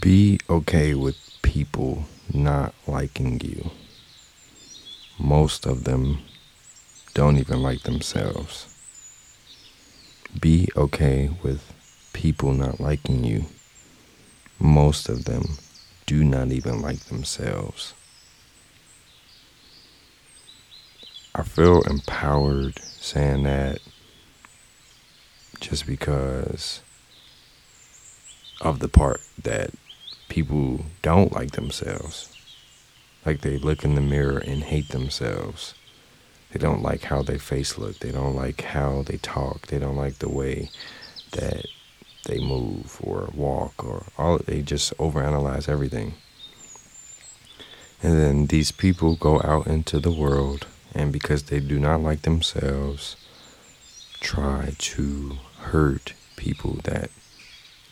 Be okay with people not liking you. Most of them don't even like themselves. Be okay with people not liking you. Most of them do not even like themselves. I feel empowered saying that just because of the part that people don't like themselves. Like they look in the mirror and hate themselves. They don't like how their face look. They don't like how they talk. They don't like the way that they move or walk or all. They just overanalyze everything. And then these people go out into the world, and because they do not like themselves, try to hurt people that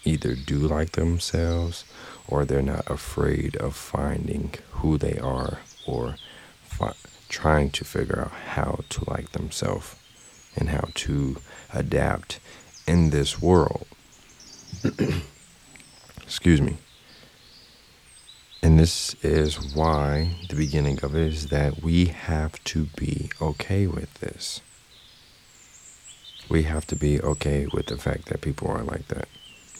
either do like themselves or they're not afraid of finding who they are or trying to figure out how to like themselves and how to adapt in this world. Excuse me. And this is why the beginning of it is that we have to be okay with this. We have to be okay with the fact that people are like that,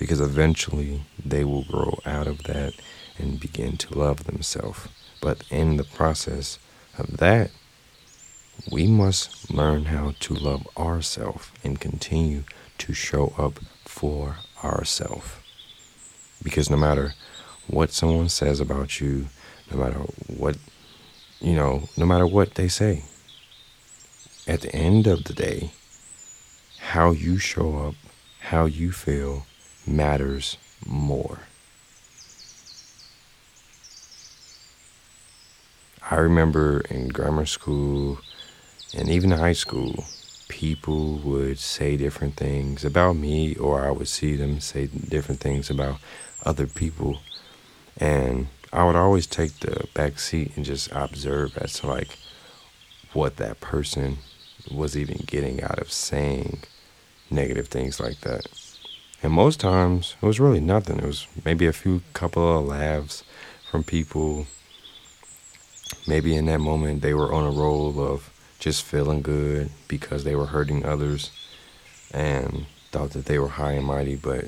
because eventually they will grow out of that and begin to love themselves. But in the process of that, we must learn how to love ourselves and continue to show up for ourselves. Because no matter what someone says about you, no matter what they say, at the end of the day, how you show up, how you feel matters more. I remember in grammar school and even high school, people would say different things about me, or I would see them say different things about other people. And I would always take the back seat and just observe as to like what that person was even getting out of saying negative things like that. And most times it was really nothing. It was maybe a couple of laughs from people. Maybe in that moment they were on a roll of just feeling good because they were hurting others and thought that they were high and mighty. But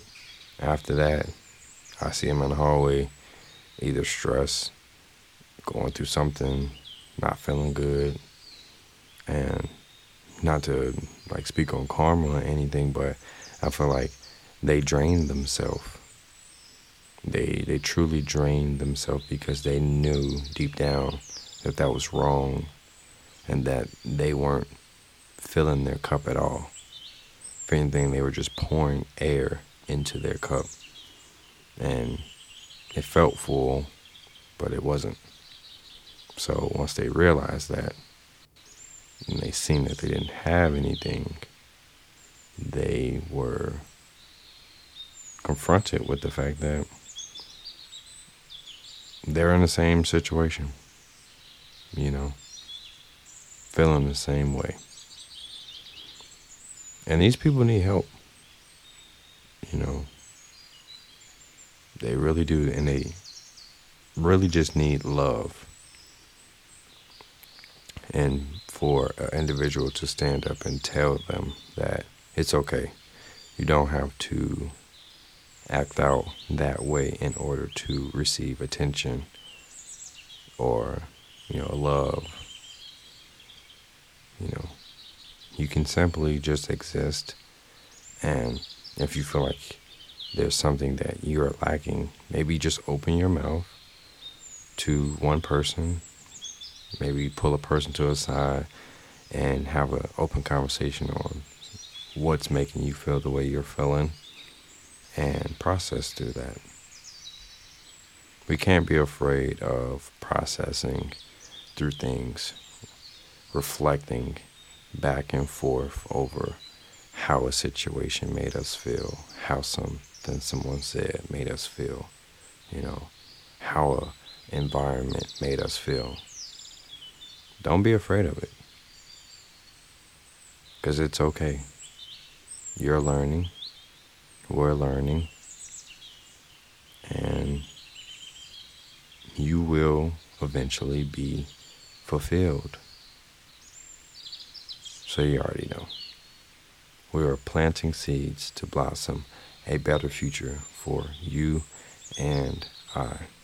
after that, I see them in the hallway, either stressed, going through something, not feeling good. And not to like speak on karma or anything, but I feel like they drained themselves. They truly drained themselves because they knew deep down that that was wrong and that they weren't filling their cup at all. If anything, they were just pouring air into their cup. And it felt full, but it wasn't. So once they realized that and they seen that they didn't have anything, they were confronted with the fact that they're in the same situation, you know, feeling the same way. And these people need help, you know, they really do. And they really just need love. And for an individual to stand up and tell them that it's okay, you don't have to act out that way in order to receive attention or, you know, love. You know, you can simply just exist. And if you feel like there's something that you're lacking, maybe just open your mouth to one person, maybe pull a person to a side and have an open conversation on what's making you feel the way you're feeling. And process through that. We can't be afraid of processing through things, reflecting back and forth over how a situation made us feel, how something someone said made us feel, you know, how an environment made us feel. Don't be afraid of it, because it's okay. You're learning. We're learning, and eventually be fulfilled. So you already know. We are planting seeds to blossom a better future for you and I.